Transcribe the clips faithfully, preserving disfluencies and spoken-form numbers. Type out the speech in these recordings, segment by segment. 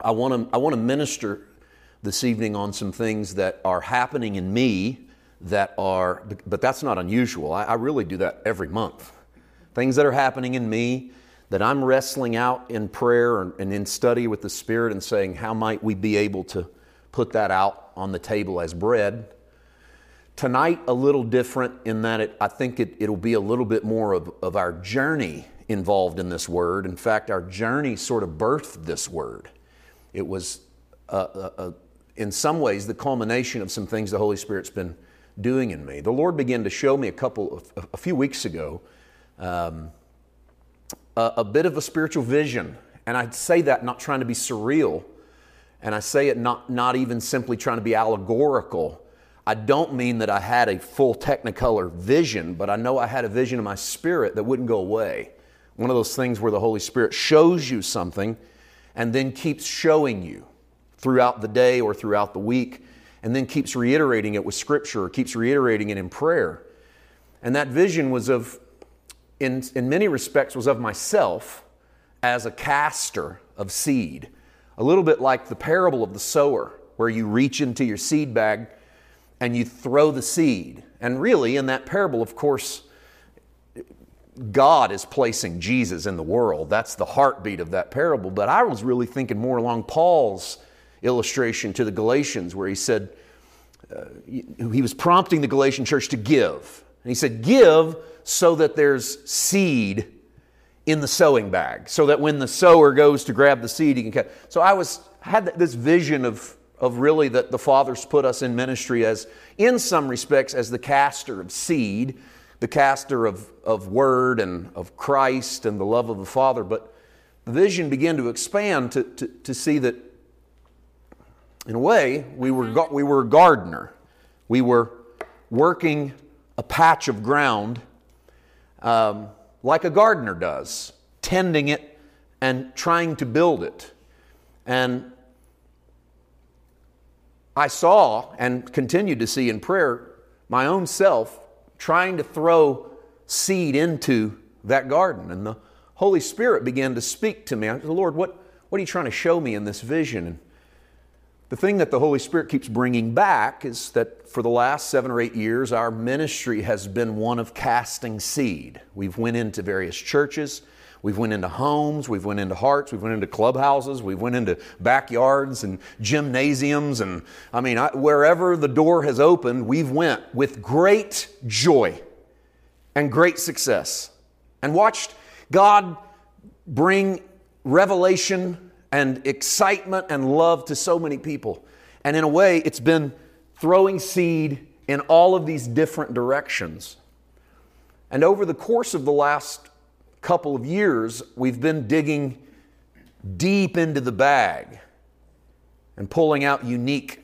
I want to I want to minister this evening on some things that are happening in me that are, but that's not unusual. I, I really do that every month. Things that are happening in me that I'm wrestling out in prayer and, and in study with the Spirit and saying, how might we be able to put that out on the table as bread? Tonight, a little different in that it, I think it, it'll be a little bit more of, of our journey involved in this word. In fact, our journey sort of birthed this word. It was, uh, uh, uh, in some ways, the culmination of some things the Holy Spirit's been doing in me. The Lord began to show me a couple of, a few weeks ago, um, a, a bit of a spiritual vision. And I say that not trying to be surreal, and I say it not, not even simply trying to be allegorical. I don't mean that I had a full technicolor vision, but I know I had a vision in my spirit that wouldn't go away. One of those things where the Holy Spirit shows you something and then keeps showing you throughout the day or throughout the week, and then keeps reiterating it with Scripture or keeps reiterating it in prayer. And that vision was of, in, in many respects, was of myself as a caster of seed. A little bit like the parable of the sower, where you reach into your seed bag and you throw the seed. And really, in that parable, of course, God is placing Jesus in the world. That's the heartbeat of that parable. But I was really thinking more along Paul's illustration to the Galatians, where he said, uh, he was prompting the Galatian church to give. And he said, give so that there's seed in the sowing bag, so that when the sower goes to grab the seed, he can cut. So I was had this vision of, of really that the Father's put us in ministry as, in some respects, as the caster of seed, the caster of, of word and of Christ and the love of the Father. But the vision began to expand to, to, to see that, in a way, we were we were a gardener. We were working a patch of ground um, like a gardener does, tending it and trying to build it. And I saw and continued to see in prayer my own self trying to throw seed into that garden. And the Holy Spirit began to speak to me. I said, Lord, what, what are you trying to show me in this vision? And the thing that the Holy Spirit keeps bringing back is that for the last seven or eight years, our ministry has been one of casting seed. We've went into various churches, we've went into homes, we've went into hearts, we've went into clubhouses, we've went into backyards and gymnasiums, and I mean, I, wherever the door has opened, we've went with great joy and great success, and watched God bring revelation and excitement and love to so many people. And in a way, it's been throwing seed in all of these different directions. And over the course of the last couple of years, we've been digging deep into the bag and pulling out unique,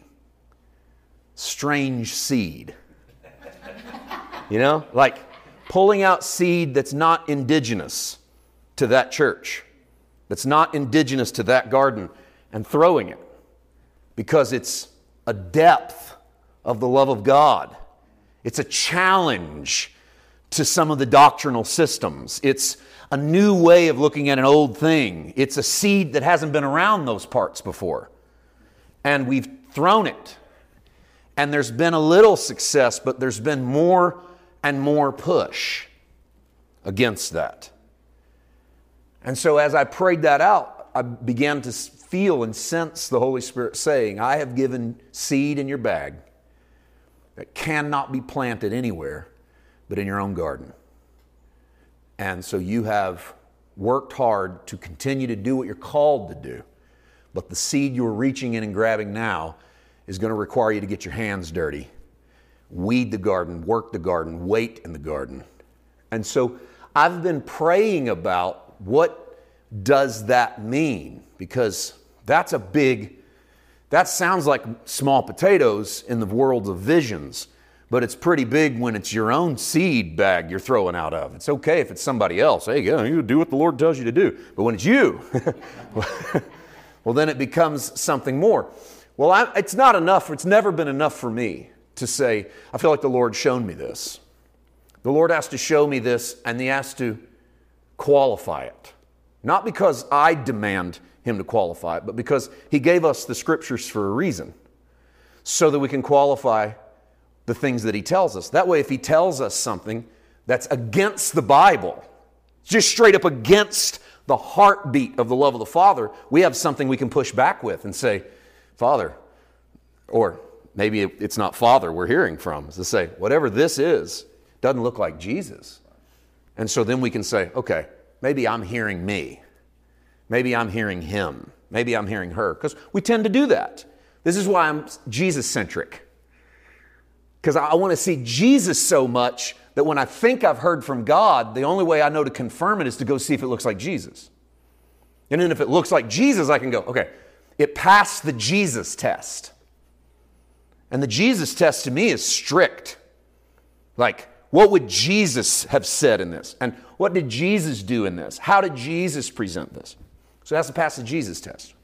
strange seed. You know, like pulling out seed that's not indigenous to that church, that's not indigenous to that garden, and throwing it because it's a depth of the love of God. It's a challenge to some of the doctrinal systems. It's a new way of looking at an old thing. It's a seed that hasn't been around those parts before. And we've thrown it. And there's been a little success, but there's been more and more push against that. And so as I prayed that out, I began to feel and sense the Holy Spirit saying, I have given seed in your bag that cannot be planted anywhere but in your own garden. And so you have worked hard to continue to do what you're called to do, but the seed you're reaching in and grabbing now is going to require you to get your hands dirty, weed the garden, work the garden, wait in the garden. And so I've been praying about, what does that mean? Because that's a big, that sounds like small potatoes in the world of visions, but it's pretty big when it's your own seed bag you're throwing out of. It's okay if it's somebody else. Hey, you do what the Lord tells you to do. But when it's you, well, then it becomes something more. Well, I, it's not enough. It's never been enough for me to say, I feel like the Lord's shown me this. The Lord has to show me this, and He has to qualify it. Not because I demand him to qualify it, but because he gave us the scriptures for a reason, so that we can qualify the things that he tells us. That way, if he tells us something that's against the Bible, just straight up against the heartbeat of the love of the Father, we have something we can push back with and say, Father, or maybe it's not Father we're hearing from, is to say, whatever this is, doesn't look like Jesus. And so then we can say, okay, maybe I'm hearing me. Maybe I'm hearing him. Maybe I'm hearing her. Because we tend to do that. This is why I'm Jesus-centric. Because I want to see Jesus so much that when I think I've heard from God, the only way I know to confirm it is to go see if it looks like Jesus. And then if it looks like Jesus, I can go, okay, it passed the Jesus test. And the Jesus test to me is strict. Like, what would Jesus have said in this? And what did Jesus do in this? How did Jesus present this? So that's the pass the Jesus test.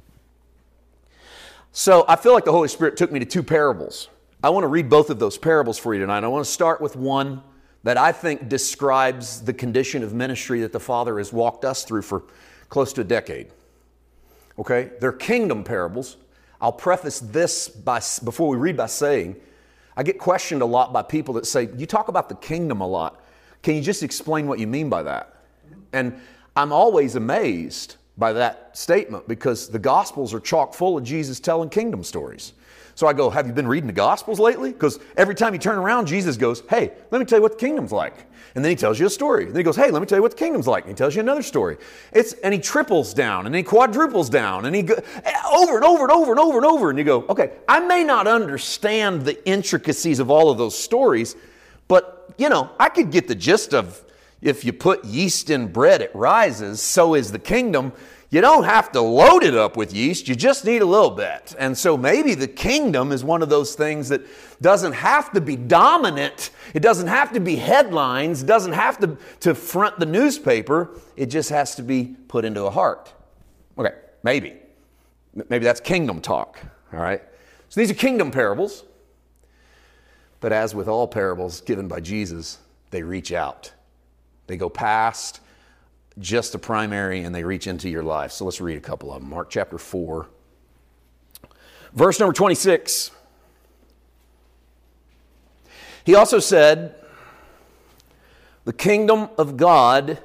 So I feel like the Holy Spirit took me to two parables. I want to read both of those parables for you tonight. I want to start with one that I think describes the condition of ministry that the Father has walked us through for close to a decade. Okay? They're kingdom parables. I'll preface this by before we read by saying, I get questioned a lot by people that say, you talk about the kingdom a lot. Can you just explain what you mean by that? And I'm always amazed by that statement because the Gospels are chock full of Jesus telling kingdom stories. So I go, have you been reading the Gospels lately? Because every time you turn around, Jesus goes, hey, let me tell you what the kingdom's like. And then he tells you a story. And then he goes, hey, let me tell you what the kingdom's like. And he tells you another story. It's And he triples down, and he quadruples down, and he goes over and over and over and over and over. And you go, okay, I may not understand the intricacies of all of those stories, but, you know, I could get the gist of if you put yeast in bread, it rises, so is the kingdom. You don't have to load it up with yeast. You just need a little bit. And so maybe the kingdom is one of those things that doesn't have to be dominant. It doesn't have to be headlines. It doesn't have to, to front the newspaper. It just has to be put into a heart. Okay, maybe. Maybe that's kingdom talk, all right? So these are kingdom parables. But as with all parables given by Jesus, they reach out. They go past just the primary, and they reach into your life. So let's read a couple of them. Mark chapter four, verse number twenty-six. He also said, the kingdom of God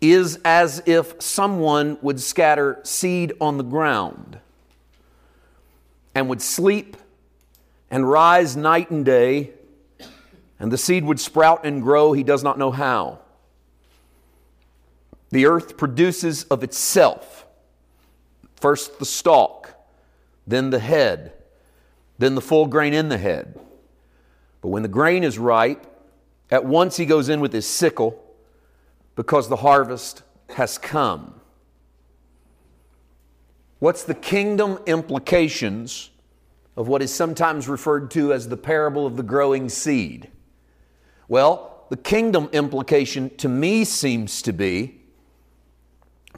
is as if someone would scatter seed on the ground and would sleep and rise night and day, and the seed would sprout and grow, he does not know how. The earth produces of itself, first the stalk, then the head, then the full grain in the head. But when the grain is ripe, at once he goes in with his sickle, because the harvest has come. What's the kingdom implications of what is sometimes referred to as the parable of the growing seed? Well, the kingdom implication to me seems to be,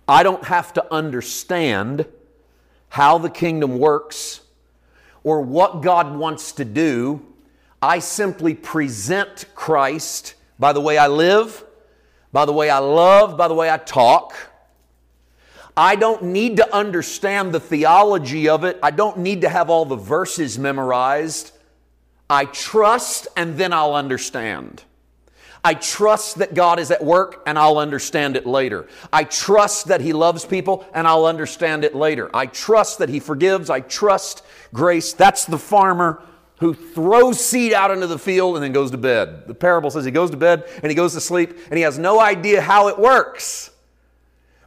I don't have to understand how the kingdom works or what God wants to do. I simply present Christ by the way I live, by the way I love, by the way I talk. I don't need to understand the theology of it. I don't need to have all the verses memorized. I trust and then I'll understand. I trust that God is at work and I'll understand it later. I trust that He loves people and I'll understand it later. I trust that He forgives. I trust grace. That's the farmer who throws seed out into the field and then goes to bed. The parable says he goes to bed and he goes to sleep and he has no idea how it works.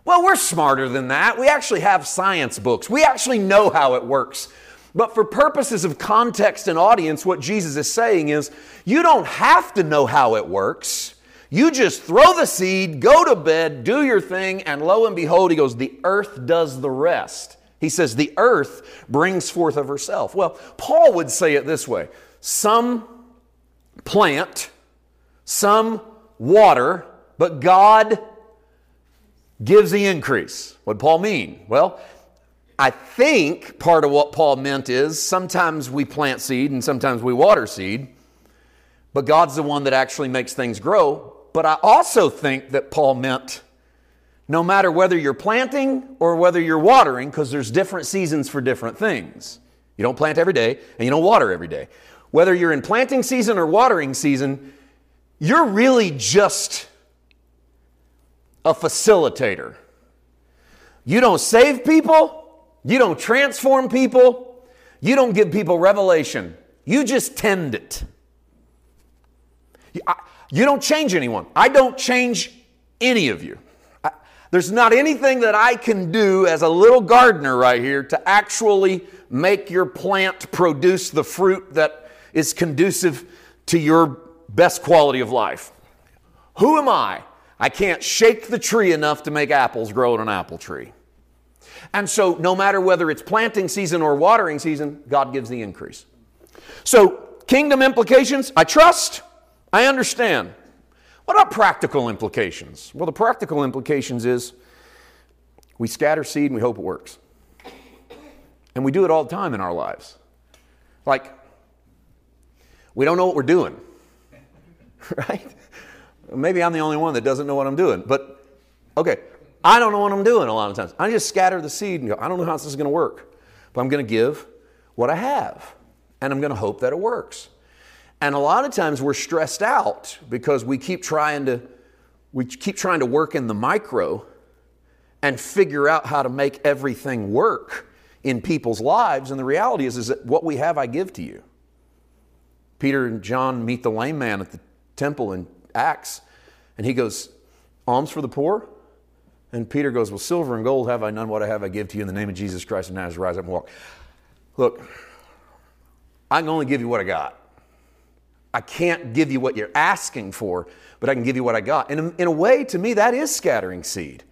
Well, we're smarter than that. We actually have science books. We actually know how it works. But for purposes of context and audience, what Jesus is saying is, you don't have to know how it works. You just throw the seed, go to bed, do your thing, and lo and behold, he goes, the earth does the rest. He says, the earth brings forth of herself. Well, Paul would say it this way. Some plant, some water, but God gives the increase. What did Paul mean? Well, I think part of what Paul meant is sometimes we plant seed and sometimes we water seed, but God's the one that actually makes things grow. But I also think that Paul meant no matter whether you're planting or whether you're watering, because there's different seasons for different things. You don't plant every day and you don't water every day. Whether you're in planting season or watering season, you're really just a facilitator. You don't save people. You don't transform people. You don't give people revelation. You just tend it. You, I, you don't change anyone. I don't change any of you. I, there's not anything that I can do as a little gardener right here to actually make your plant produce the fruit that is conducive to your best quality of life. Who am I? I can't shake the tree enough to make apples grow on an apple tree. And so no matter whether it's planting season or watering season, God gives the increase. So kingdom implications, I trust, I understand. What about practical implications? Well, the practical implications is we scatter seed and we hope it works. And we do it all the time in our lives. Like, we don't know what we're doing, right? Maybe I'm the only one that doesn't know what I'm doing, but okay, I don't know what I'm doing a lot of times. I just scatter the seed and go, I don't know how this is going to work, but I'm going to give what I have, and I'm going to hope that it works. And a lot of times we're stressed out because we keep trying to, we keep trying to work in the micro and figure out how to make everything work in people's lives. And the reality is, is that what we have, I give to you. Peter and John meet the lame man at the temple in Acts, and he goes, alms for the poor? And Peter goes, well, silver and gold have I none. What I have I give to you in the name of Jesus Christ of Nazareth. Rise up and walk. Look, I can only give you what I got. I can't give you what you're asking for, but I can give you what I got. And in, in a way, to me, that is scattering seed.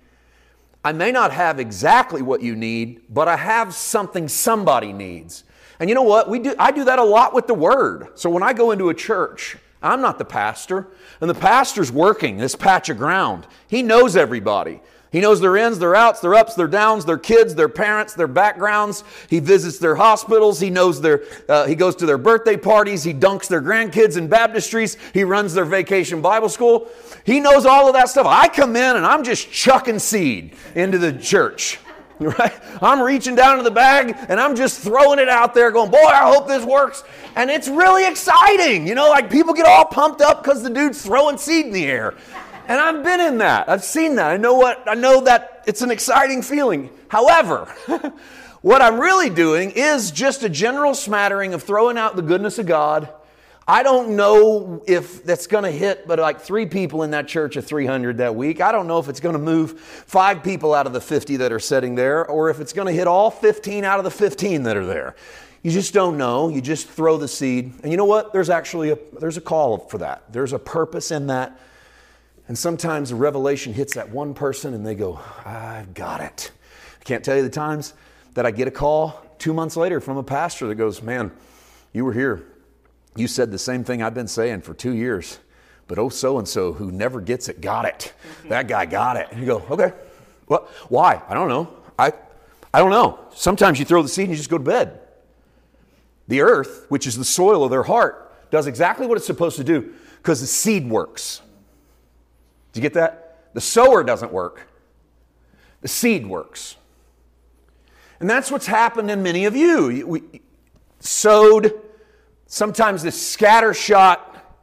I may not have exactly what you need, but I have something somebody needs. And you know what? We do. I do that a lot with the Word. So when I go into a church, I'm not the pastor, and the pastor's working this patch of ground. He knows everybody. He knows their ins, their outs, their ups, their downs, their kids, their parents, their backgrounds. He visits their hospitals. He knows their. Uh, he goes to their birthday parties. He dunks their grandkids in baptistries. He runs their vacation Bible school. He knows all of that stuff. I come in and I'm just chucking seed into the church, right? I'm reaching down to the bag and I'm just throwing it out there going, boy, I hope this works. And it's really exciting. You know, like people get all pumped up because the dude's throwing seed in the air. And I've been in that. I've seen that. I know what I know that it's an exciting feeling. However, what I'm really doing is just a general smattering of throwing out the goodness of God. I don't know if that's going to hit, but like three people in that church of three hundred that week. I don't know if it's going to move five people out of the fifty that are sitting there, or if it's going to hit all fifteen out of the fifteen that are there. You just don't know. You just throw the seed. And you know what? There's actually a, there's a call for that. There's a purpose in that. And sometimes a revelation hits that one person and they go, I've got it. I can't tell you the times that I get a call two months later from a pastor that goes, man, you were here. You said the same thing I've been saying for two years, but oh, so-and-so who never gets it, got it. That guy got it. And you go, okay, well, why? I don't know. I, I don't know. Sometimes you throw the seed and you just go to bed. The earth, which is the soil of their heart, does exactly what it's supposed to do because the seed works. Did you get that? The sower doesn't work. The seed works. And that's what's happened in many of you. We sowed. Sometimes this scatter shot,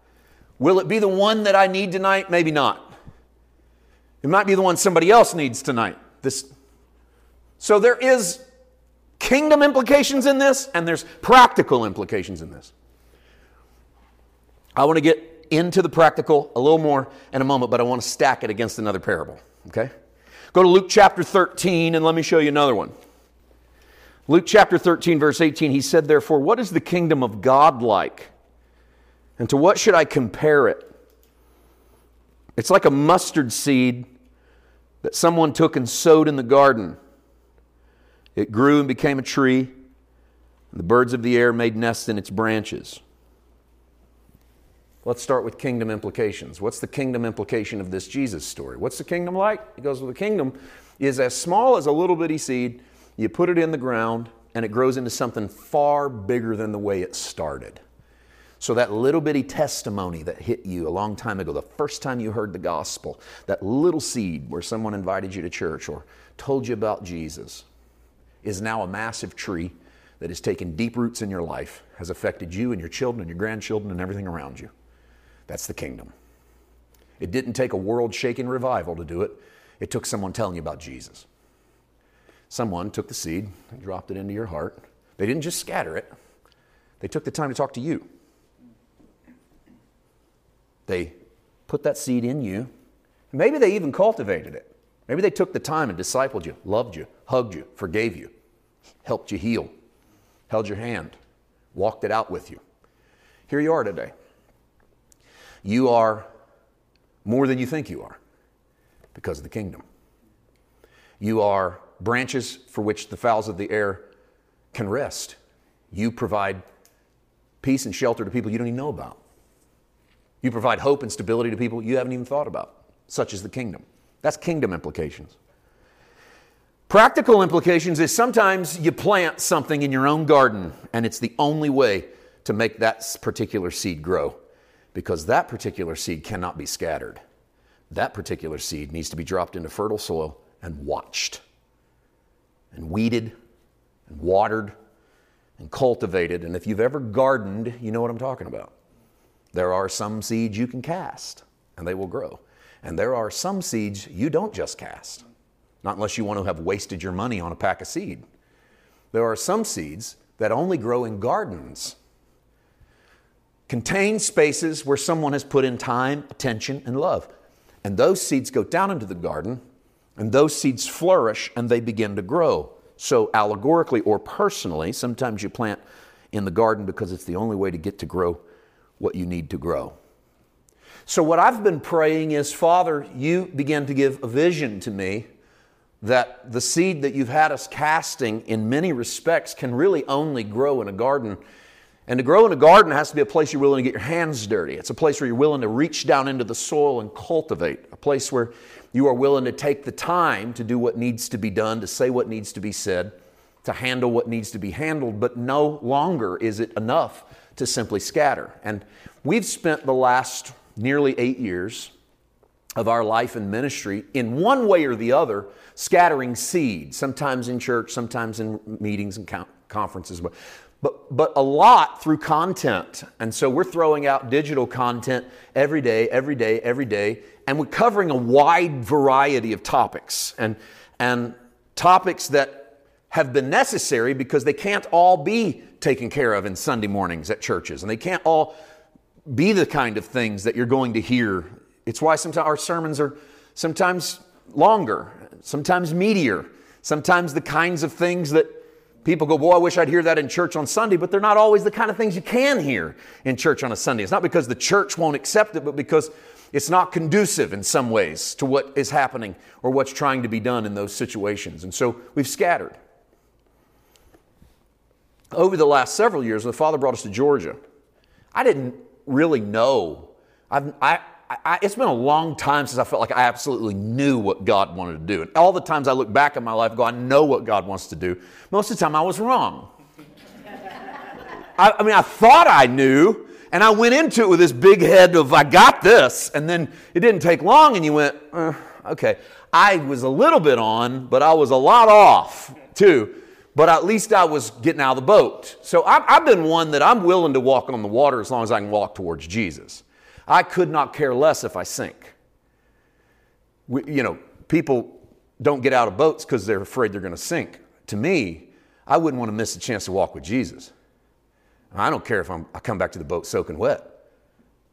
will it be the one that I need tonight? Maybe not. It might be the one somebody else needs tonight. This, so there is kingdom implications in this, and there's practical implications in this. I want to get into the practical a little more in a moment, but I want to stack it against another parable. Okay? Go to Luke chapter thirteen, and let me show you another one. Luke chapter thirteen, verse eighteen, he said, therefore, what is the kingdom of God like? And to what should I compare it? It's like a mustard seed that someone took and sowed in the garden. It grew and became a tree, and the birds of the air made nests in its branches. Let's start with kingdom implications. What's the kingdom implication of this Jesus story? What's the kingdom like? He goes, well, the kingdom is as small as a little bitty seed. You put it in the ground, and it grows into something far bigger than the way it started. So that little bitty testimony that hit you a long time ago, the first time you heard the gospel, that little seed where someone invited you to church or told you about Jesus, is now a massive tree that has taken deep roots in your life, has affected you and your children and your grandchildren and everything around you. That's the kingdom. It didn't take a world-shaking revival to do it. It took someone telling you about Jesus. Someone took the seed and dropped it into your heart. They didn't just scatter it. They took the time to talk to you. They put that seed in you. Maybe they even cultivated it. Maybe they took the time and discipled you, loved you, hugged you, forgave you, helped you heal, held your hand, walked it out with you. Here you are today. You are more than you think you are because of the kingdom. You are branches for which the fowls of the air can rest. You provide peace and shelter to people you don't even know about. You provide hope and stability to people you haven't even thought about, such as the kingdom. That's kingdom implications. Practical implications is sometimes you plant something in your own garden, and it's the only way to make that particular seed grow, because that particular seed cannot be scattered. That particular seed needs to be dropped into fertile soil and watched and weeded and watered and cultivated. And if you've ever gardened, you know what I'm talking about. There are some seeds you can cast, and they will grow. And there are some seeds you don't just cast, not unless you want to have wasted your money on a pack of seed. There are some seeds that only grow in gardens, contained spaces where someone has put in time, attention, and love. And those seeds go down into the garden, and those seeds flourish, and they begin to grow. So allegorically or personally, sometimes you plant in the garden because it's the only way to get to grow what you need to grow. So what I've been praying is, Father, you begin to give a vision to me that the seed that you've had us casting in many respects can really only grow in a garden. And to grow in a garden has to be a place you're willing to get your hands dirty. It's a place where you're willing to reach down into the soil and cultivate, a place where you are willing to take the time to do what needs to be done, to say what needs to be said, to handle what needs to be handled, but no longer is it enough to simply scatter. And we've spent the last nearly eight years of our life and ministry in one way or the other scattering seed, sometimes in church, sometimes in meetings and conferences, but but a lot through content. And so we're throwing out digital content every day, every day, every day, and we're covering a wide variety of topics and and topics that have been necessary because they can't all be taken care of in Sunday mornings at churches, and they can't all be the kind of things that you're going to hear. It's why sometimes our sermons are sometimes longer, sometimes meatier, sometimes the kinds of things that people go, boy, I wish I'd hear that in church on Sunday, but they're not always the kind of things you can hear in church on a Sunday. It's not because the church won't accept it, but because it's not conducive in some ways to what is happening or what's trying to be done in those situations. And so we've scattered. Over the last several years, the Father brought us to Georgia. I didn't really know. I've, I, I, it's been a long time since I felt like I absolutely knew what God wanted to do. And all the times I look back at my life and go, I know what God wants to do. Most of the time I was wrong. I, I mean, I thought I knew, and I went into it with this big head of, I got this. And then it didn't take long, and you went, uh, okay. I was a little bit on, but I was a lot off too. But at least I was getting out of the boat. So I've, I've been one that I'm willing to walk on the water as long as I can walk towards Jesus. I could not care less if I sink. We, you know, people don't get out of boats because they're afraid they're going to sink. To me, I wouldn't want to miss a chance to walk with Jesus. I don't care if I'm, I come back to the boat soaking wet.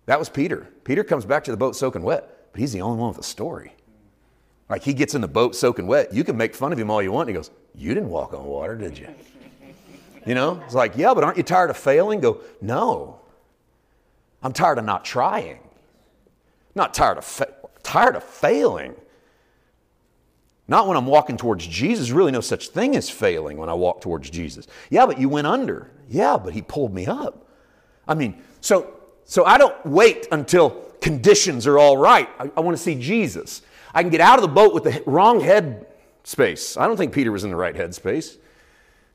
That was Peter. Peter comes back to the boat soaking wet, but he's the only one with a story. Like, he gets in the boat soaking wet. You can make fun of him all you want. And he goes, you didn't walk on water, did you? You know, it's like, yeah, but aren't you tired of failing? Go, no, I'm tired of not trying. Not tired of, fa- tired of failing. Not when I'm walking towards Jesus. There's really no such thing as failing when I walk towards Jesus. Yeah, but you went under. Yeah, but he pulled me up. I mean, so, so I don't wait until conditions are all right. I, I want to see Jesus. I can get out of the boat with the wrong head space. I don't think Peter was in the right head space.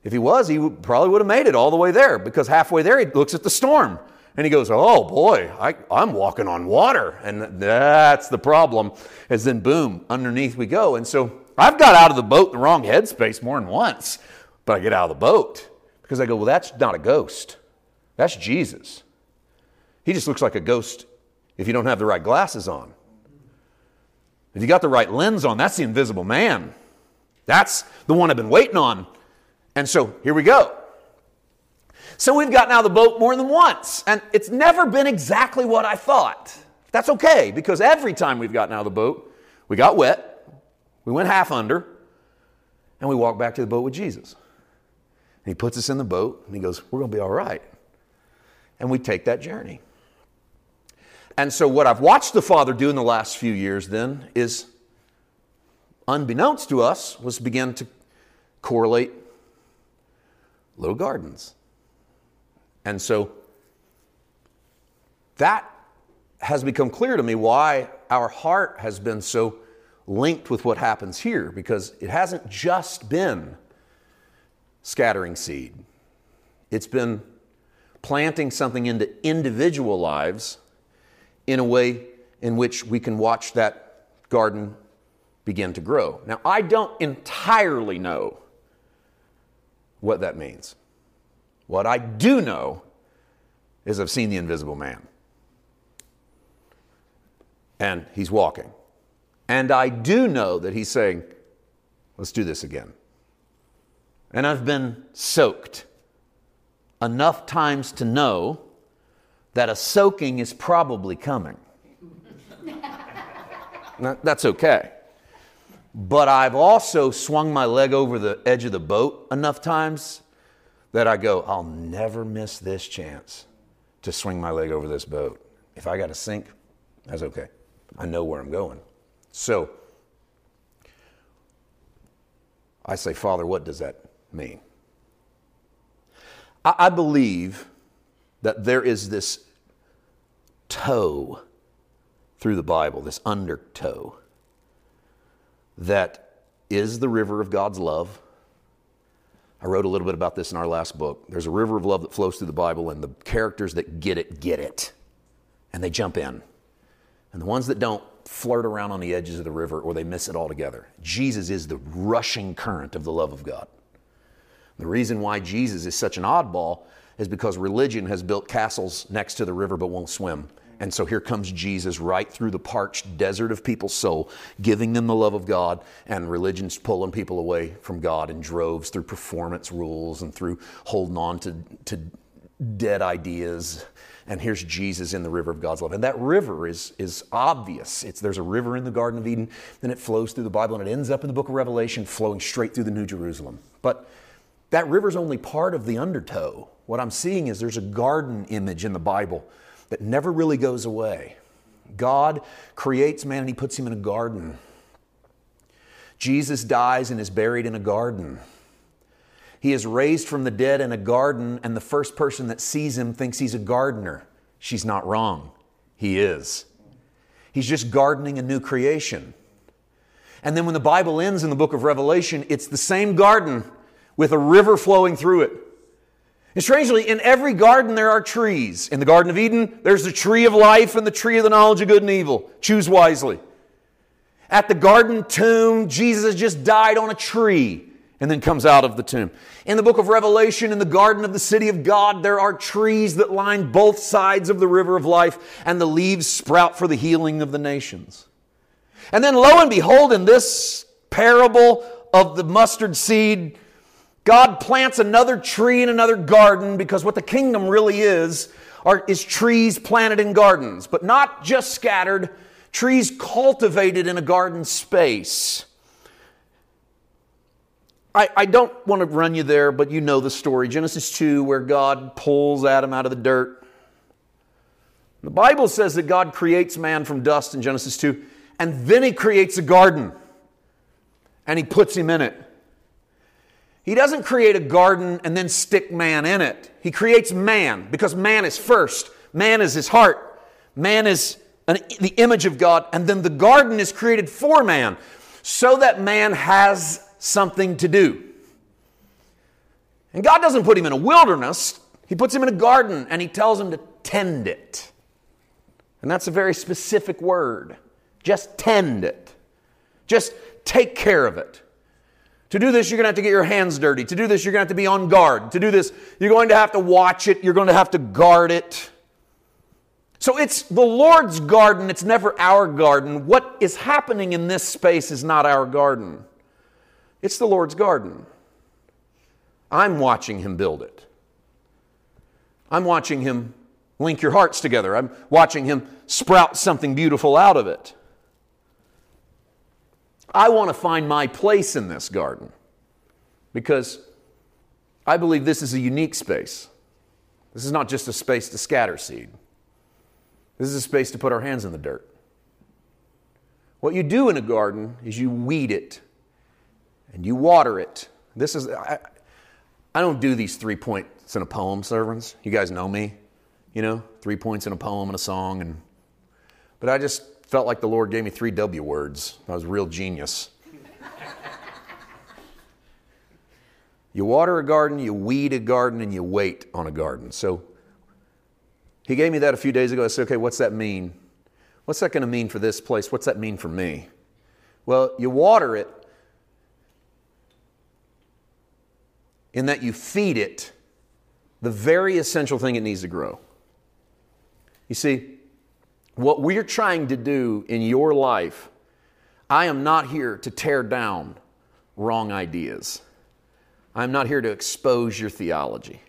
If he was, he probably would have made it all the way there, because halfway there he looks at the storm And he goes, oh boy, I, I'm walking on water. And that's the problem, is then boom, underneath we go. And so I've got out of the boat in the wrong headspace more than once, but I get out of the boat because I go, well, that's not a ghost. That's Jesus. He just looks like a ghost if you don't have the right glasses on. If you got the right lens on, that's the invisible man. That's the one I've been waiting on. And so here we go. So we've gotten out of the boat more than once, and it's never been exactly what I thought. That's okay, because every time we've gotten out of the boat, we got wet, we went half under, and we walked back to the boat with Jesus. And he puts us in the boat, and he goes, we're going to be all right. And we take that journey. And so what I've watched the Father do in the last few years then is, unbeknownst to us, was begin to correlate little gardens. And so that has become clear to me why our heart has been so linked with what happens here, because it hasn't just been scattering seed. It's been planting something into individual lives in a way in which we can watch that garden begin to grow. Now, I don't entirely know what that means. What I do know is I've seen the invisible man. And he's walking. And I do know that he's saying, let's do this again. And I've been soaked enough times to know that a soaking is probably coming. Now, that's okay. But I've also swung my leg over the edge of the boat enough times that I go, I'll never miss this chance to swing my leg over this boat. If I got to sink, that's okay. I know where I'm going. So I say, Father, what does that mean? I, I believe that there is this toe through the Bible, this undertow, that is the river of God's love. I wrote a little bit about this in our last book. There's a river of love that flows through the Bible, and the characters that get it, get it. And they jump in. And the ones that don't flirt around on the edges of the river, or they miss it altogether. Jesus is the rushing current of the love of God. The reason why Jesus is such an oddball is because religion has built castles next to the river but won't swim. And so here comes Jesus right through the parched desert of people's soul, giving them the love of God, and religion's pulling people away from God in droves through performance rules and through holding on to, to dead ideas. And here's Jesus in the river of God's love. And that river is, is obvious. It's, there's a river in the Garden of Eden, then it flows through the Bible, and it ends up in the book of Revelation flowing straight through the New Jerusalem. But that river's only part of the undertow. What I'm seeing is there's a garden image in the Bible that never really goes away. God creates man and he puts him in a garden. Jesus dies and is buried in a garden. He is raised from the dead in a garden, and the first person that sees him thinks he's a gardener. She's not wrong. He is. He's just gardening a new creation. And then when the Bible ends in the book of Revelation, it's the same garden with a river flowing through it. And strangely, in every garden there are trees. In the Garden of Eden, there's the tree of life and the tree of the knowledge of good and evil. Choose wisely. At the garden tomb, Jesus has just died on a tree and then comes out of the tomb. In the book of Revelation, in the garden of the city of God, there are trees that line both sides of the river of life, and the leaves sprout for the healing of the nations. And then lo and behold, in this parable of the mustard seed, God plants another tree in another garden, because what the kingdom really is are, is trees planted in gardens, but not just scattered, trees cultivated in a garden space. I, I don't want to run you there, but you know the story. Genesis two, where God pulls Adam out of the dirt. The Bible says that God creates man from dust in Genesis two, and then he creates a garden, and he puts him in it. He doesn't create a garden and then stick man in it. He creates man, because man is first. Man is his heart. Man is an, the image of God. And then the garden is created for man, so that man has something to do. And God doesn't put him in a wilderness. He puts him in a garden, and he tells him to tend it. And that's a very specific word. Just tend it. Just take care of it. To do this, you're going to have to get your hands dirty. To do this, you're going to have to be on guard. To do this, you're going to have to watch it. You're going to have to guard it. So it's the Lord's garden. It's never our garden. What is happening in this space is not our garden. It's the Lord's garden. I'm watching Him build it. I'm watching Him link your hearts together. I'm watching Him sprout something beautiful out of it. I want to find my place in this garden because I believe this is a unique space. This is not just a space to scatter seed. This is a space to put our hands in the dirt. What you do in a garden is you weed it and you water it. This is, I, I don't do these three points in a poem, servants. You guys know me, you know, three points in a poem and a song. And but I just felt like the Lord gave me three W words. I was a real genius. You water a garden, you weed a garden, and you wait on a garden. So He gave me that a few days ago. I said, okay, what's that mean? What's that going to mean for this place? What's that mean for me? Well, you water it in that you feed it the very essential thing it needs to grow. You see, what we're trying to do in your life, I am not here to tear down wrong ideas. I'm not here to expose your theology.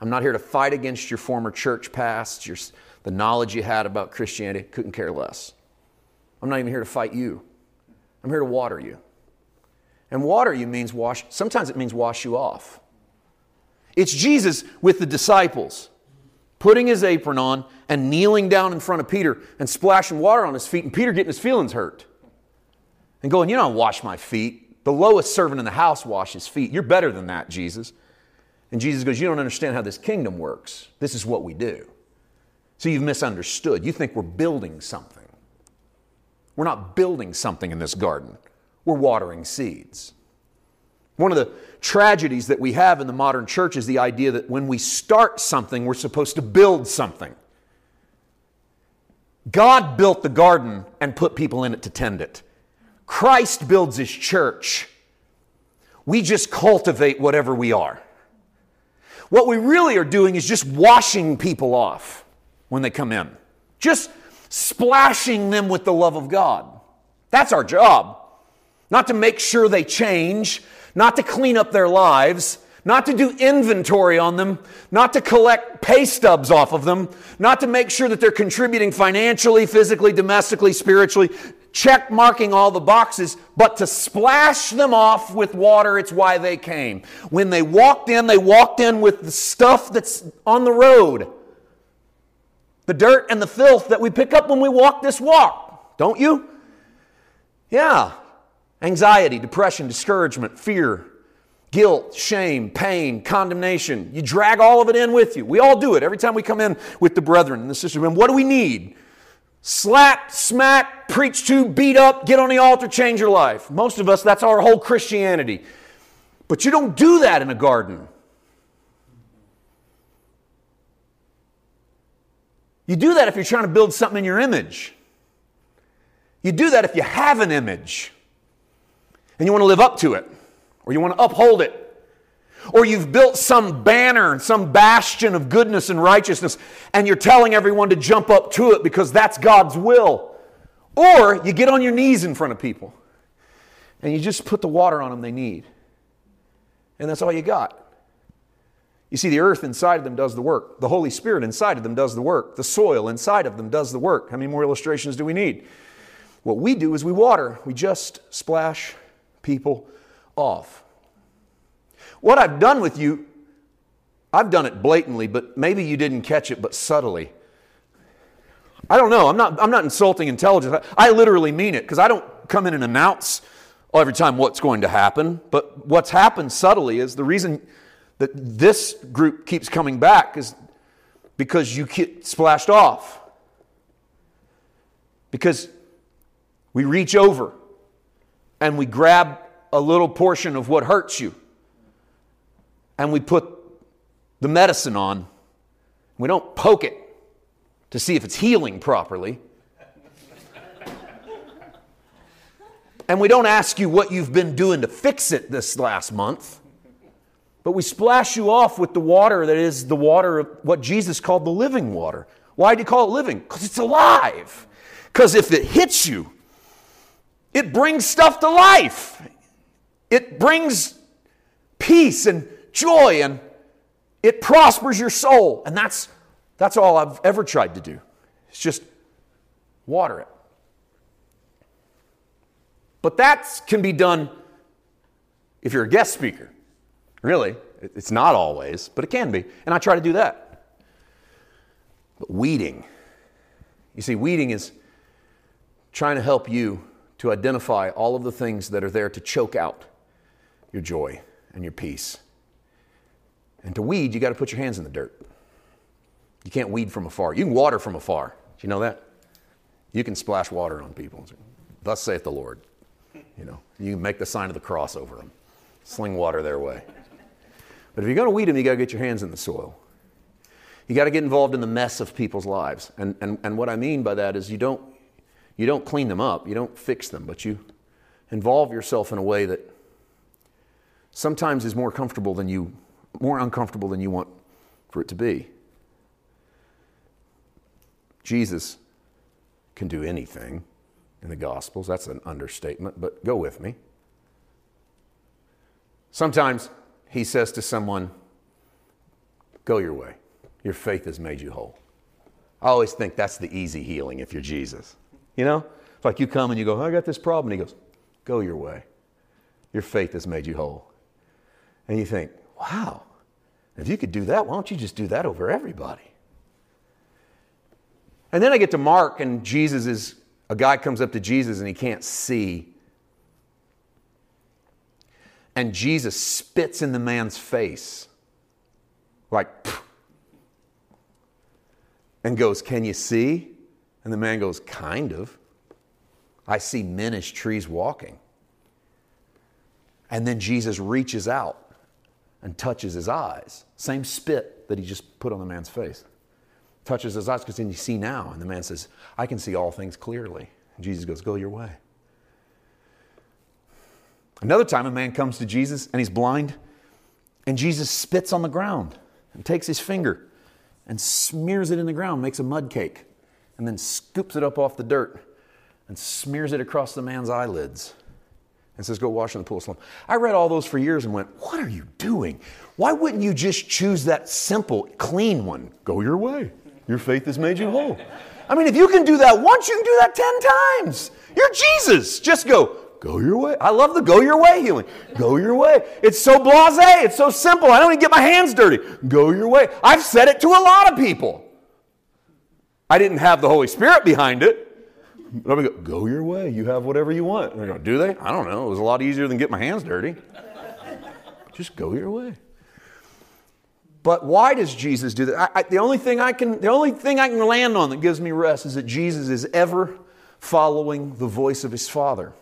I'm not here to fight against your former church past, your, the knowledge you had about Christianity. Couldn't care less. I'm not even here to fight you. I'm here to water you. And water you means wash. Sometimes it means wash you off. It's Jesus with the disciples, putting His apron on and kneeling down in front of Peter and splashing water on his feet, and Peter getting his feelings hurt and going, you don't wash my feet. The lowest servant in the house washes feet. You're better than that, Jesus. And Jesus goes, you don't understand how this kingdom works. This is what we do. So you've misunderstood. You think we're building something. We're not building something in this garden. We're watering seeds. One of the tragedies that we have in the modern church is the idea that when we start something, we're supposed to build something. God built the garden and put people in it to tend it. Christ builds His church. We just cultivate whatever we are. What we really are doing is just washing people off when they come in. Just splashing them with the love of God. That's our job. Not to make sure they change, not to clean up their lives, not to do inventory on them, not to collect pay stubs off of them, not to make sure that they're contributing financially, physically, domestically, spiritually, check marking all the boxes, but to splash them off with water. It's why they came. When they walked in, they walked in with the stuff that's on the road, the dirt and the filth that we pick up when we walk this walk. Don't you? Yeah. Anxiety, depression, discouragement, fear, guilt, shame, pain, condemnation. You drag all of it in with you. We all do it every time we come in with the brethren and the sisters. What do we need? Slap, smack, preach to, beat up, get on the altar, change your life. Most of us, that's our whole Christianity. But you don't do that in a garden. You do that if you're trying to build something in your image. You do that if you have an image. And you want to live up to it, or you want to uphold it, or you've built some banner and some bastion of goodness and righteousness, and you're telling everyone to jump up to it because that's God's will. Or you get on your knees in front of people, and you just put the water on them they need. And that's all you got. You see, the earth inside of them does the work. The Holy Spirit inside of them does the work. The soil inside of them does the work. How many more illustrations do we need? What we do is we water. We just splash people off. What I've done with you, I've done it blatantly, but maybe you didn't catch it, but subtly. I don't know. I'm not, I'm not insulting intelligence. I, I literally mean it, because I don't come in and announce every time what's going to happen. But what's happened subtly is the reason that this group keeps coming back is because you get splashed off. Because we reach over and we grab a little portion of what hurts you. And we put the medicine on. We don't poke it to see if it's healing properly. And we don't ask you what you've been doing to fix it this last month. But we splash you off with the water that is the water of what Jesus called the living water. Why do you call it living? Because it's alive. Because if it hits you, it brings stuff to life. It brings peace and joy, and it prospers your soul. And that's, that's all I've ever tried to do. It's just water it. But that can be done if you're a guest speaker. Really, it's not always, but it can be. And I try to do that. But weeding. You see, weeding is trying to help you to identify all of the things that are there to choke out your joy and your peace. And to weed, you got to put your hands in the dirt. You can't weed from afar. You can water from afar. Do you know that? You can splash water on people. Thus saith the Lord. You know, you can make the sign of the cross over them. Sling water their way. But if you're going to weed them, you got to get your hands in the soil. You got to get involved in the mess of people's lives. And, and and what I mean by that is you don't you don't clean them up, you don't fix them, but you involve yourself in a way that sometimes is more comfortable than you, more uncomfortable than you want for it to be. Jesus can do anything in the Gospels. That's an understatement, but go with me. Sometimes he says to someone, go your way. Your faith has made you whole. I always think that's the easy healing if you're Jesus. You know? It's like you come and you go, I got this problem. And he goes, go your way. Your faith has made you whole. And you think, wow, if you could do that, why don't you just do that over everybody? And then I get to Mark, and Jesus is, a guy comes up to Jesus and he can't see. And Jesus spits in the man's face, like, pff, and goes, can you see? And the man goes, kind of. I see men as trees walking. And then Jesus reaches out and touches his eyes. Same spit that he just put on the man's face. Touches his eyes, because then you see now. And the man says, I can see all things clearly. And Jesus goes, go your way. Another time a man comes to Jesus and he's blind, and Jesus spits on the ground and takes his finger and smears it in the ground, makes a mud cake, and then scoops it up off the dirt and smears it across the man's eyelids and says, go wash in the pool of Siloam. I read all those for years and went, what are you doing? Why wouldn't you just choose that simple, clean one? Go your way. Your faith has made you whole. I mean, if you can do that once, you can do that ten times. You're Jesus. Just go. Go your way. I love the go your way healing. Go your way. It's so blasé. It's so simple. I don't even get my hands dirty. Go your way. I've said it to a lot of people. I didn't have the Holy Spirit behind it. But I go, go your way. You have whatever you want. And I go, do they? I don't know. It was a lot easier than get my hands dirty. Just go your way. But why does Jesus do that? I, I, the only thing I can, the only thing I can land on that gives me rest is that Jesus is ever following the voice of his Father.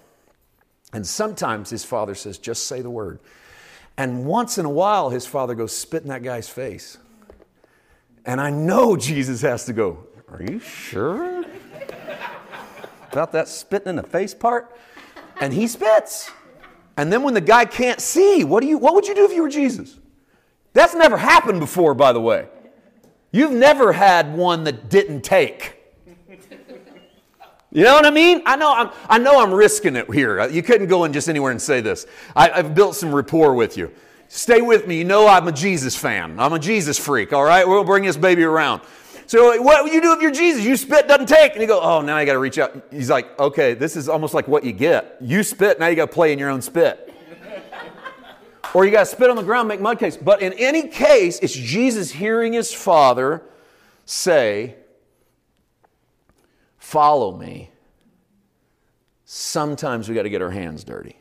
And sometimes his Father says, just say the word. And once in a while, his Father goes, spit in that guy's face. And I know Jesus has to go, are you sure about that spitting in the face part? And he spits. And then when the guy can't see, what do you? What would you do if you were Jesus? That's never happened before, by the way. You've never had one that didn't take. You know what I mean? I know I'm, I know I'm risking it here. You couldn't go in just anywhere and say this. I, I've built some rapport with you. Stay with me. You know I'm a Jesus fan. I'm a Jesus freak, all right? We'll bring this baby around. So what do you do if you're Jesus? You spit, doesn't take. And you go, oh, now I got to reach out. He's like, okay, this is almost like what you get. You spit, now you got to play in your own spit. Or you got to spit on the ground, make mud cakes. But in any case, it's Jesus hearing his Father say, follow me. Sometimes we got to get our hands dirty.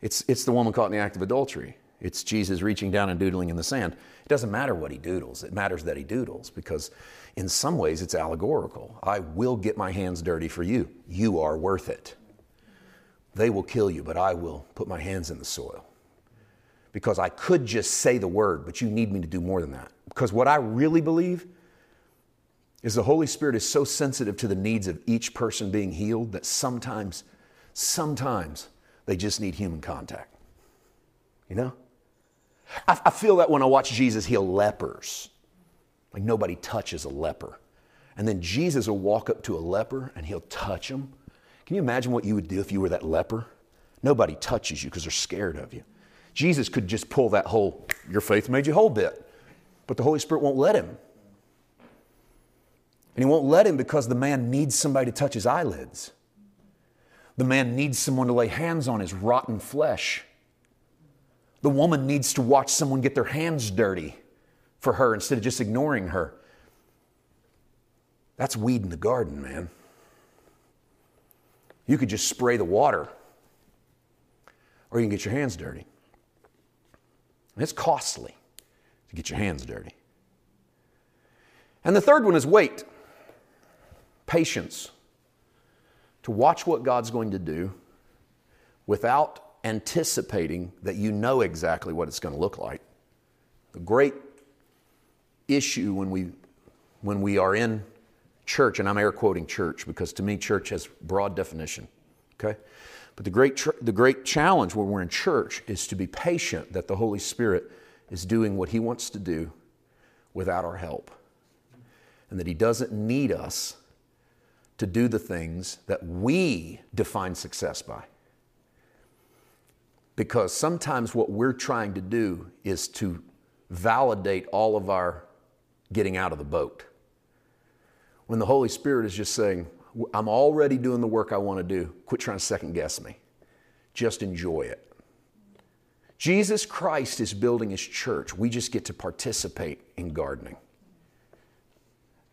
It's, it's the woman caught in the act of adultery. It's Jesus reaching down and doodling in the sand. It doesn't matter what he doodles. It matters that he doodles, because in some ways it's allegorical. I will get my hands dirty for you. You are worth it. They will kill you, but I will put my hands in the soil. Because I could just say the word, but you need me to do more than that. Because what I really believe is the Holy Spirit is so sensitive to the needs of each person being healed that sometimes, sometimes they just need human contact. You know? I, I feel that when I watch Jesus heal lepers. Like nobody touches a leper. And then Jesus will walk up to a leper and he'll touch him. Can you imagine what you would do if you were that leper? Nobody touches you because they're scared of you. Jesus could just pull that whole, your faith made you whole bit. But the Holy Spirit won't let him. And he won't let him because the man needs somebody to touch his eyelids. The man needs someone to lay hands on his rotten flesh. The woman needs to watch someone get their hands dirty for her instead of just ignoring her. That's weed in the garden, man. You could just spray the water, or you can get your hands dirty. And it's costly to get your hands dirty. And the third one is wait. Patience. To watch what God's going to do without anticipating that you know exactly what it's going to look like. The great issue when we when we are in church, and I'm air quoting church because to me church has broad definition, okay? But the great tr- the great challenge when we're in church is to be patient that the Holy Spirit is doing what he wants to do without our help, and that he doesn't need us to do the things that we define success by. Because sometimes what we're trying to do is to validate all of our getting out of the boat. When the Holy Spirit is just saying, I'm already doing the work I want to do. Quit trying to second guess me. Just enjoy it. Jesus Christ is building his church. We just get to participate in gardening.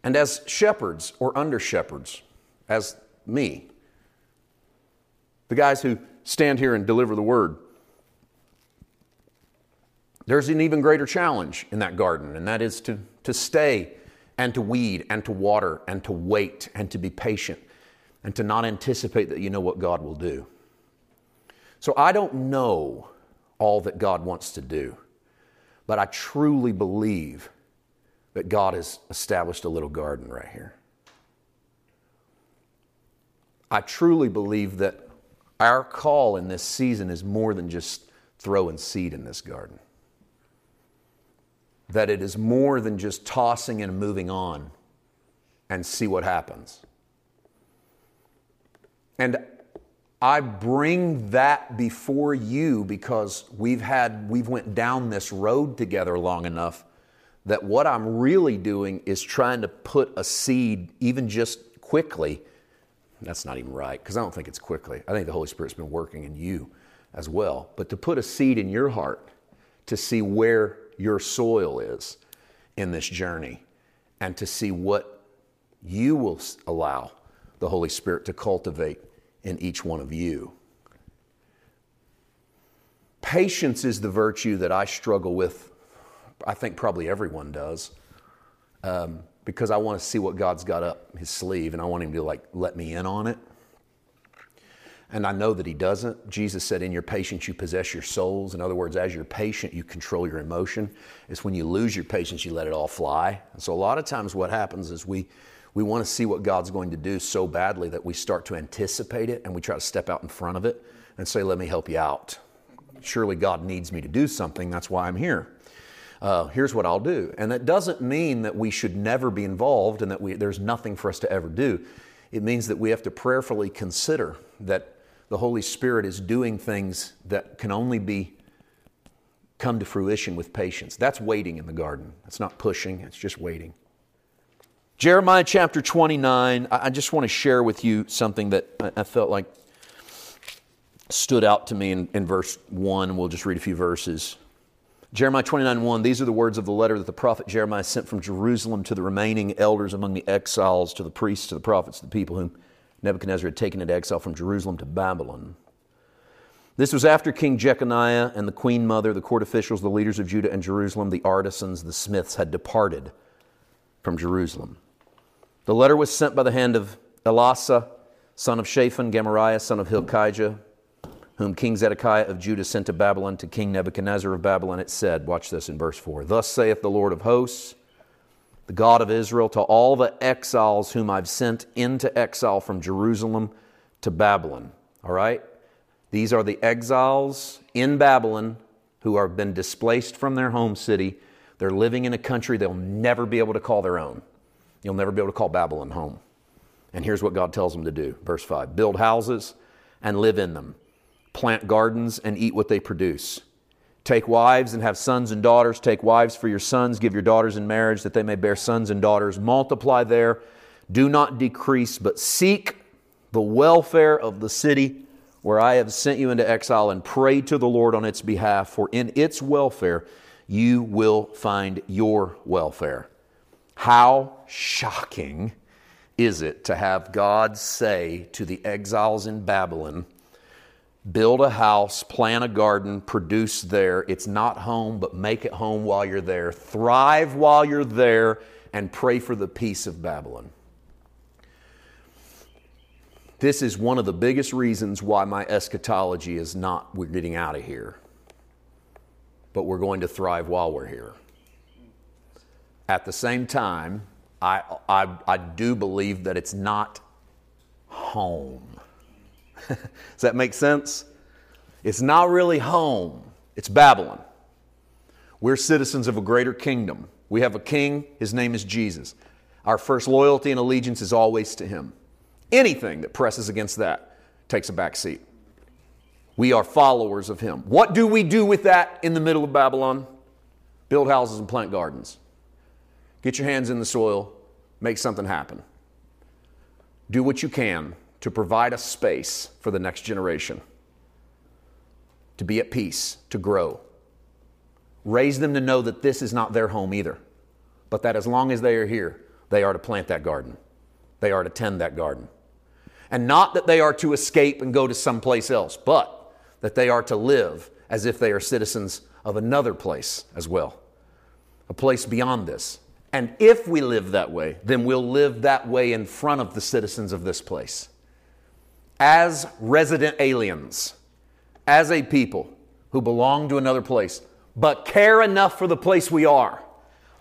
And as shepherds or under-shepherds, as me, the guys who stand here and deliver the word, there's an even greater challenge in that garden, and that is to, to stay and to weed and to water and to wait and to be patient and to not anticipate that you know what God will do. So I don't know all that God wants to do, but I truly believe that God has established a little garden right here. I truly believe that our call in this season is more than just throwing seed in this garden. That it is more than just tossing and moving on and see what happens. And I bring that before you because we've had, we've went down this road together long enough that what I'm really doing is trying to put a seed even just quickly. That's not even right, because I don't think it's quickly. I think the Holy Spirit's been working in you as well. But to put a seed in your heart to see where your soil is in this journey and to see what you will allow the Holy Spirit to cultivate in each one of you. Patience is the virtue that I struggle with. I think probably everyone does, um, because I want to see what God's got up his sleeve, and I want him to like let me in on it. And I know that he doesn't. Jesus said, in your patience, you possess your souls. In other words, as you're patient, you control your emotion. It's when you lose your patience, you let it all fly. And so a lot of times what happens is we, we want to see what God's going to do so badly that we start to anticipate it, and we try to step out in front of it and say, let me help you out. Surely God needs me to do something. That's why I'm here. Uh, here's what I'll do. And that doesn't mean that we should never be involved and that we, there's nothing for us to ever do. It means that we have to prayerfully consider that the Holy Spirit is doing things that can only be come to fruition with patience. That's waiting in the garden. That's not pushing. It's just waiting. Jeremiah chapter twenty-nine. I just want to share with you something that I felt like stood out to me in, in verse one. We'll just read a few verses. Jeremiah twenty-nine one, these are the words of the letter that the prophet Jeremiah sent from Jerusalem to the remaining elders among the exiles, to the priests, to the prophets, to the people whom Nebuchadnezzar had taken into exile from Jerusalem to Babylon. This was after King Jeconiah and the queen mother, the court officials, the leaders of Judah and Jerusalem, the artisans, the smiths had departed from Jerusalem. The letter was sent by the hand of Elasa, son of Shaphan, Gemariah, son of Hilkiah, whom King Zedekiah of Judah sent to Babylon, to King Nebuchadnezzar of Babylon, it said, watch this in verse four, thus saith the Lord of hosts, the God of Israel, to all the exiles whom I've sent into exile from Jerusalem to Babylon. All right? These are the exiles in Babylon who have been displaced from their home city. They're living in a country they'll never be able to call their own. You'll never be able to call Babylon home. And here's what God tells them to do. Verse five, build houses and live in them. Plant gardens and eat what they produce. Take wives and have sons and daughters. Take wives for your sons. Give your daughters in marriage that they may bear sons and daughters. Multiply there. Do not decrease, but seek the welfare of the city where I have sent you into exile, and pray to the Lord on its behalf, for in its welfare you will find your welfare. How shocking is it to have God say to the exiles in Babylon, build a house, plant a garden, produce there. It's not home, but make it home while you're there. Thrive while you're there, and pray for the peace of Babylon. This is one of the biggest reasons why my eschatology is not we're getting out of here, but we're going to thrive while we're here. At the same time, I, I, I do believe that it's not home. Does that make sense? It's not really home. It's Babylon. We're citizens of a greater kingdom. We have a king. His name is Jesus. Our first loyalty and allegiance is always to him. Anything that presses against that takes a back seat. We are followers of him. What do we do with that in the middle of Babylon? Build houses and plant gardens. Get your hands in the soil. Make something happen. Do what you can to provide a space for the next generation, to be at peace, to grow. Raise them to know that this is not their home either, but that as long as they are here, they are to plant that garden. They are to tend that garden. And not that they are to escape and go to someplace else, but that they are to live as if they are citizens of another place as well, a place beyond this. And if we live that way, then we'll live that way in front of the citizens of this place, as resident aliens, as a people who belong to another place, but care enough for the place we are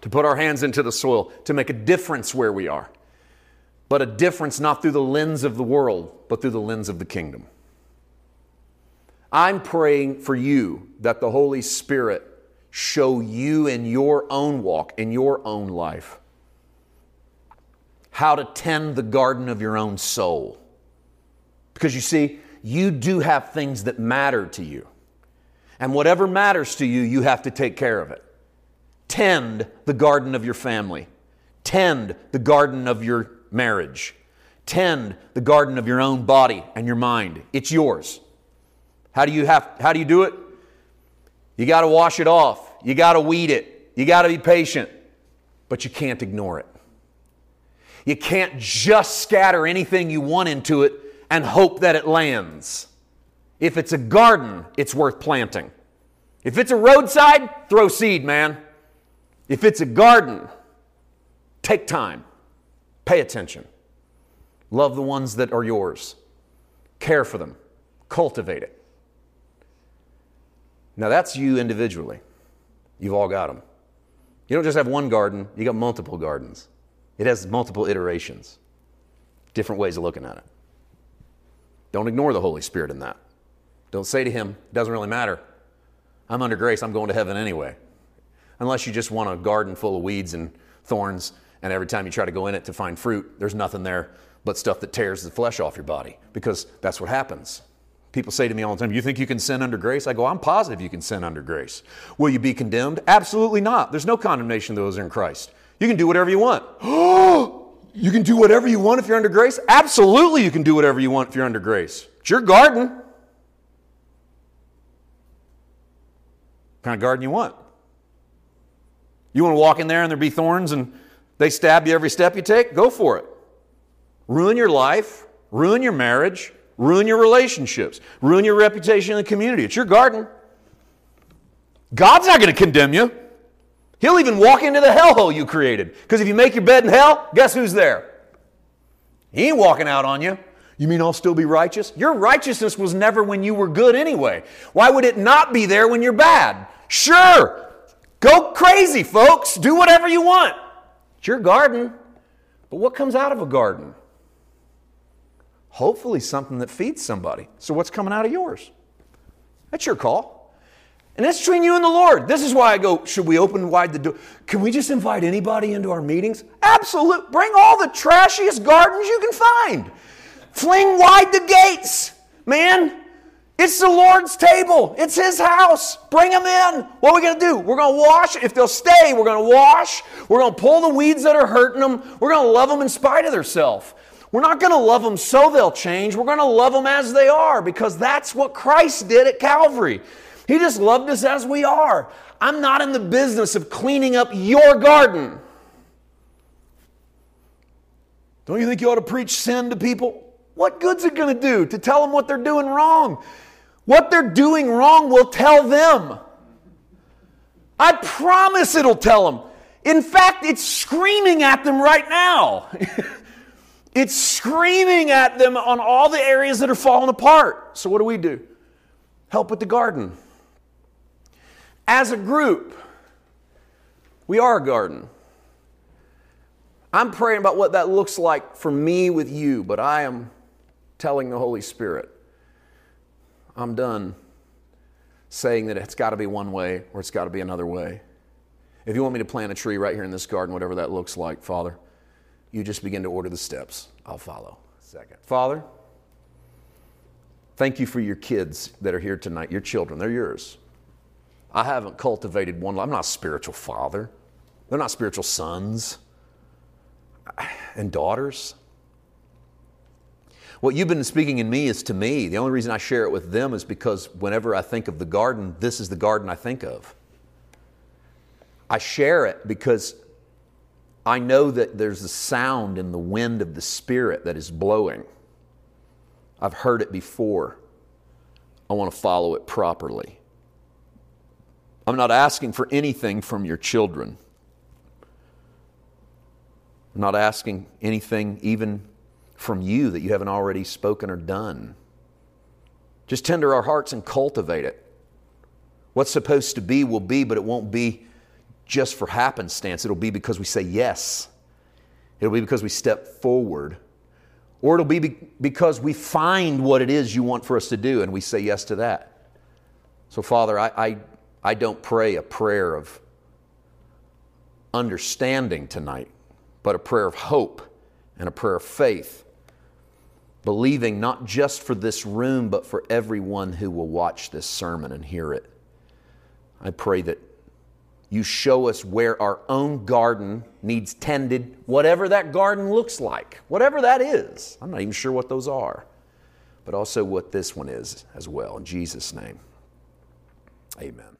to put our hands into the soil, to make a difference where we are. But a difference not through the lens of the world, but through the lens of the kingdom. I'm praying for you that the Holy Spirit show you in your own walk, in your own life, how to tend the garden of your own soul. Because you see, you do have things that matter to you. And whatever matters to you, you have to take care of it. Tend the garden of your family. Tend the garden of your marriage. Tend the garden of your own body and your mind. It's yours. How do you have, how do you do it? You got to wash it off. You got to weed it. You got to be patient. But you can't ignore it. You can't just scatter anything you want into it and hope that it lands. If it's a garden, it's worth planting. If it's a roadside, throw seed, man. If it's a garden, take time. Pay attention. Love the ones that are yours. Care for them. Cultivate it. Now that's you individually. You've all got them. You don't just have one garden. You got multiple gardens. It has multiple iterations. Different ways of looking at it. Don't ignore the Holy Spirit in that. Don't say to him, it doesn't really matter. I'm under grace. I'm going to heaven anyway. Unless you just want a garden full of weeds and thorns, and every time you try to go in it to find fruit, there's nothing there but stuff that tears the flesh off your body, because that's what happens. People say to me all the time, you think you can sin under grace? I go, I'm positive you can sin under grace. Will you be condemned? Absolutely not. There's no condemnation to those in Christ. You can do whatever you want. Oh! You can do whatever you want if you're under grace? Absolutely you can do whatever you want if you're under grace. It's your garden. What kind of garden you want? You want to walk in there and there be thorns and they stab you every step you take? Go for it. Ruin your life. Ruin your marriage. Ruin your relationships. Ruin your reputation in the community. It's your garden. God's not going to condemn you. He'll even walk into the hellhole you created. Because if you make your bed in hell, guess who's there? He ain't walking out on you. You mean I'll still be righteous? Your righteousness was never when you were good anyway. Why would it not be there when you're bad? Sure, go crazy, folks. Do whatever you want. It's your garden. But what comes out of a garden? Hopefully something that feeds somebody. So what's coming out of yours? That's your call. And that's between you and the Lord. This is why I go, should we open wide the door? Can we just invite anybody into our meetings? Absolutely. Bring all the trashiest gardens you can find. Fling wide the gates, man. It's the Lord's table. It's His house. Bring them in. What are we going to do? We're going to wash. If they'll stay, we're going to wash. We're going to pull the weeds that are hurting them. We're going to love them in spite of themselves. We're not going to love them so they'll change. We're going to love them as they are, because that's what Christ did at Calvary. He just loved us as we are. I'm not in the business of cleaning up your garden. Don't you think you ought to preach sin to people? What good's it going to do to tell them what they're doing wrong? What they're doing wrong will tell them. I promise it'll tell them. In fact, it's screaming at them right now. It's screaming at them on all the areas that are falling apart. So what do we do? Help with the garden. As a group, we are a garden. I'm praying about what that looks like for me with you, but I am telling the Holy Spirit, I'm done saying that it's got to be one way or it's got to be another way. If you want me to plant a tree right here in this garden, whatever that looks like, Father, you just begin to order the steps. I'll follow. Second. Father, thank you for your kids that are here tonight, your children. They're yours. I haven't cultivated one. I'm not a spiritual father. They're not spiritual sons and daughters. What you've been speaking in me is to me. The only reason I share it with them is because whenever I think of the garden, this is the garden I think of. I share it because I know that there's a sound in the wind of the Spirit that is blowing. I've heard it before. I want to follow it properly. I'm not asking for anything from your children. I'm not asking anything even from you that you haven't already spoken or done. Just tender our hearts and cultivate it. What's supposed to be will be, but it won't be just for happenstance. It'll be because we say yes. It'll be because we step forward. Or it'll be, be because we find what it is you want for us to do and we say yes to that. So Father, I, I, I don't pray a prayer of understanding tonight, but a prayer of hope and a prayer of faith, believing not just for this room, but for everyone who will watch this sermon and hear it. I pray that you show us where our own garden needs tended, whatever that garden looks like, whatever that is. I'm not even sure what those are, but also what this one is as well. In Jesus' name, amen.